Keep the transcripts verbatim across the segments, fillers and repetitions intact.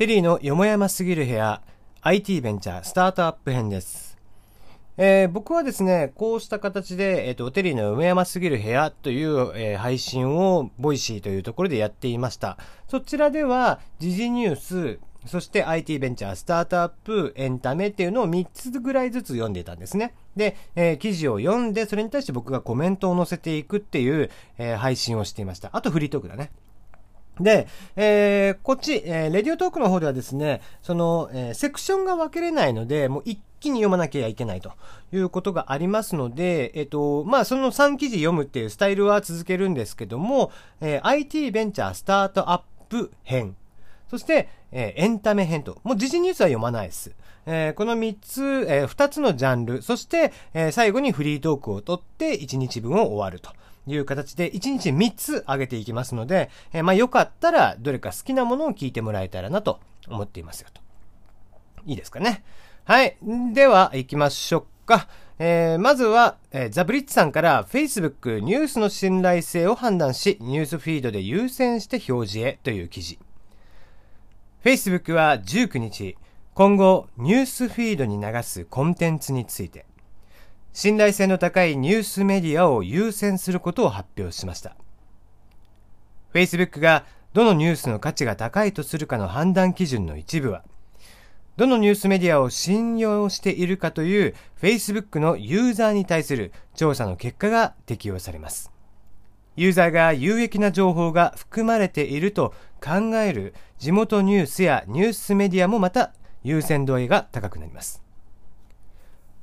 テリーのよもやますぎる部屋 アイティー ベンチャースタートアップ編です、えー、僕はですねこうした形で、えーと、テリーのよもやますぎる部屋という、えー、配信をボイシーというところでやっていました。そちらでは時事ニュースそして アイティー ベンチャースタートアップエンタメっていうのをみっつぐらいずつ読んでいたんですね。で、えー、記事を読んでそれに対して僕がコメントを載せていくっていう、えー、配信をしていました。あとフリートークだね。で、えー、こっち、えー、レディオトークの方ではですね、その、えー、セクションが分けれないので、もう一気に読まなきゃいけないということがありますので、えっと、まあ、そのさんきじ読むっていうスタイルは続けるんですけども、えー、アイティー ベンチャースタートアップ編。そして、えー、エンタメ編と。もう時事ニュースは読まないです。えー、このみっつ、えー、ふたつのジャンル、そして、えー、最後にフリートークを取っていちにちぶんを終わるという形でいちにちみっつ上げていきますので、えー、まあよかったらどれか好きなものを聞いてもらえたらなと思っていますよと。いいですかね。はい。では行きましょうか。えー、まずは、えー、ザブリッツさんから Facebook ニュースの信頼性を判断し、ニュースフィードで優先して表示へという記事。Facebook はじゅうくにち、今後ニュースフィードに流すコンテンツについて、信頼性の高いニュースメディアを優先することを発表しました。Facebook がどのニュースの価値が高いとするかの判断基準の一部は、どのニュースメディアを信用しているかという Facebook のユーザーに対する調査の結果が適用されます。ユーザーが有益な情報が含まれていると考える地元ニュースやニュースメディアもまた優先度合いが高くなります。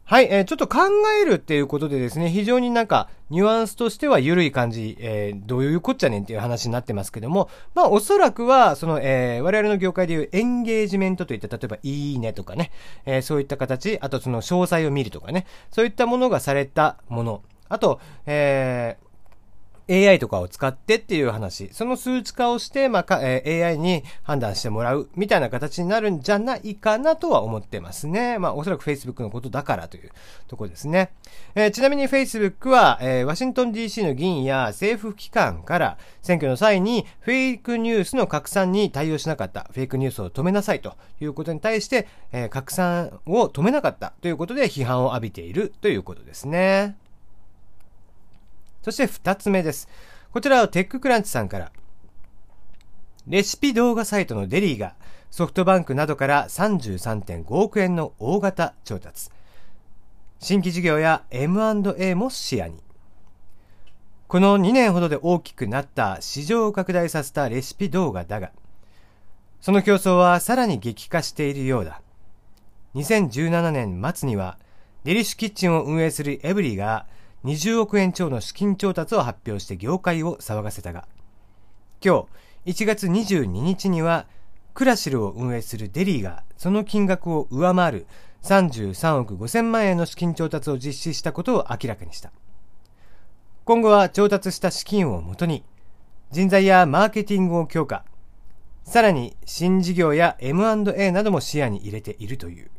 はい、えー、ちょっと考えるっていうことでですね、非常になんかニュアンスとしては緩い感じ、えー、どういうこっちゃねんっていう話になってますけども、まあおそらくはその、えー、我々の業界でいうエンゲージメントといった例えばいいねとかね、えー、そういった形、あとその詳細を見るとかね、そういったものがされたもの、あと、えーエーアイ とかを使ってっていう話、その数値化をして、まあかえー、エーアイ に判断してもらうみたいな形になるんじゃないかなとは思ってますね。まあおそらく Facebook のことだからというところですね。えー、ちなみに Facebook は、えー、ワシントン ディーシー の議員や政府機関から選挙の際にフェイクニュースの拡散に対応しなかった、フェイクニュースを止めなさいということに対して、えー、拡散を止めなかったということで批判を浴びているということですね。そして二つ目です。こちらはテッククランチさんから。レシピ動画サイトのデリーがソフトバンクなどから さんじゅうさんてんごおくえんの大型調達。新規事業や エムアンドエー も視野に。このにねんほどで大きくなった市場を拡大させたレシピ動画だが、その競争はさらに激化しているようだ。にせんじゅうななねんまつにはデリッシュキッチンを運営するエブリーがにじゅうおくえん超の資金調達を発表して業界を騒がせたが、今日いちがつにじゅうににちにはクラシルを運営するデリーがその金額を上回るさんじゅうさんおくごせんまんえんの資金調達を実施したことを明らかにした。今後は調達した資金をもとに人材やマーケティングを強化、さらに新事業や エムアンドエー なども視野に入れているという。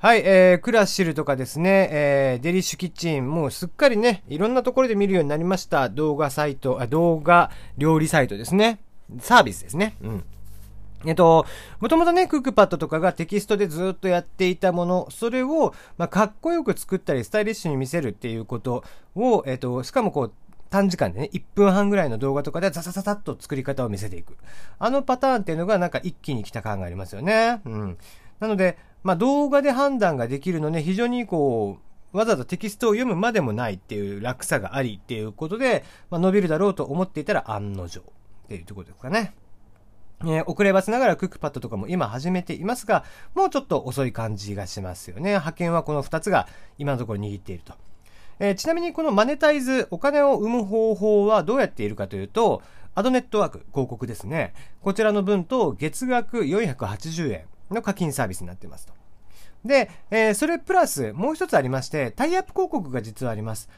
はい、えー、クラシルとかですね、えー、デリッシュキッチン、もうすっかりね、いろんなところで見るようになりました。動画サイト、あ、動画料理サイトですね。サービスですね。うん。えっと、もともとね、クックパッドとかがテキストでずっとやっていたもの、それを、まあ、かっこよく作ったり、スタイリッシュに見せるっていうことを、えっと、しかもこう、短時間でね、いっぷんはんぐらいの動画とかでザザザザッと作り方を見せていく。あのパターンっていうのがなんか一気に来た感がありますよね。うん。なので、まあ動画で判断ができるので、非常にこう、わざわざテキストを読むまでもないっていう楽さがありっていうことで、まあ伸びるだろうと思っていたら案の定っていうところですかね。えー、遅ればせながらクックパッドとかも今始めていますが、もうちょっと遅い感じがしますよね。派遣はこのふたつが今のところ握っていると。えー、ちなみにこのマネタイズ、お金を生む方法はどうやっているかというと、アドネットワーク、広告ですね。こちらの分と月額よんひゃくはちじゅうえん。の課金サービスになってますと。で、えー、それプラスもう一つありまして、タイアップ広告が実はあります。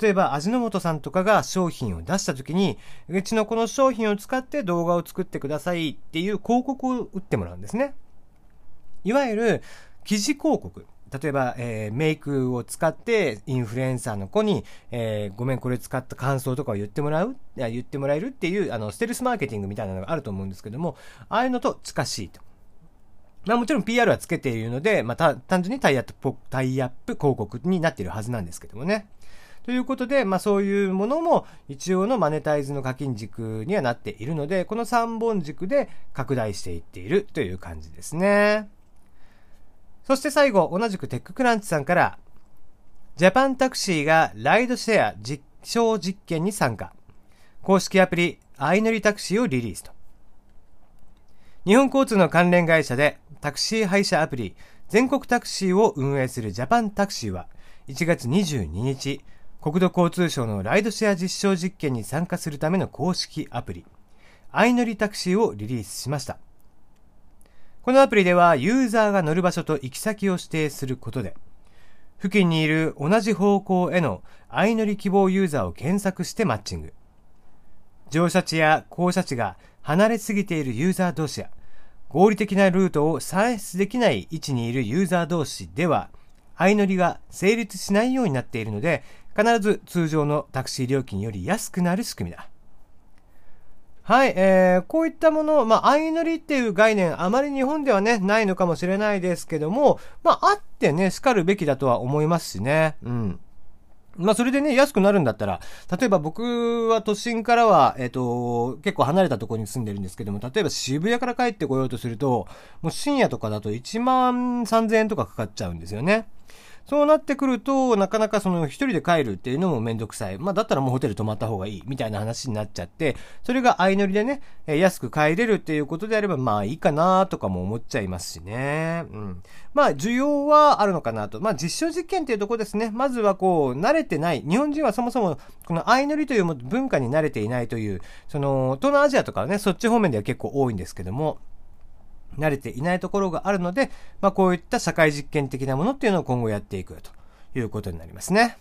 例えば味の素さんとかが商品を出した時に、うちのこの商品を使って動画を作ってくださいっていう広告を打ってもらうんですね。いわゆる記事広告、例えば、えー、メイクを使ってインフルエンサーの子に、えー、ごめんこれ使った感想とかを言ってもらう、言ってもらえるっていうあのステルスマーケティングみたいなのがあると思うんですけども、ああいうのと近しいと。まあ、もちろん ピーアール はつけているので、まあ、た単純にタイアップ、タイアップ広告になっているはずなんですけどもね。ということで、まあ、そういうものも一応のマネタイズの課金軸にはなっているので、このさんぼん軸で拡大していっているという感じですね。そして最後、同じくテッククランチさんから、ジャパンタクシーがライドシェア実証実験に参加。公式アプリ、相乗りタクシーをリリースと。日本交通の関連会社でタクシー配車アプリ、全国タクシーを運営するジャパンタクシーは、いちがつにじゅうににち、国土交通省のライドシェア実証実験に参加するための公式アプリ、相乗りタクシーをリリースしました。このアプリではユーザーが乗る場所と行き先を指定することで、付近にいる同じ方向への相乗り希望ユーザーを検索してマッチング。乗車地や降車地が離れすぎているユーザー同士や、合理的なルートを算出できない位置にいるユーザー同士では、相乗りが成立しないようになっているので、必ず通常のタクシー料金より安くなる仕組みだ。はい、えー、こういったもの、まあ、相乗りっていう概念、あまり日本ではね、ないのかもしれないですけども、まあ、あってね、しかるべきだとは思いますしね。うん。まあ、それでね、安くなるんだったら、例えば僕は都心からは、えっと、結構離れたところに住んでるんですけども、例えば渋谷から帰ってこようとすると、もう深夜とかだといちまんさんぜんえんとかかかっちゃうんですよね。そうなってくると、なかなかその一人で帰るっていうのもめんどくさい。まあだったらもうホテル泊まった方がいいみたいな話になっちゃって、それが相乗りでね、え安く帰れるっていうことであればまあいいかなとかも思っちゃいますしね。うん。まあ需要はあるのかなと。まあ実証実験っていうところですね。まずはこう慣れてない。日本人はそもそもこの相乗りという文化に慣れていないという、その東南アジアとかね、そっち方面では結構多いんですけども。慣れていないところがあるので、まあこういった社会実験的なものっていうのを今後やっていくということになりますね。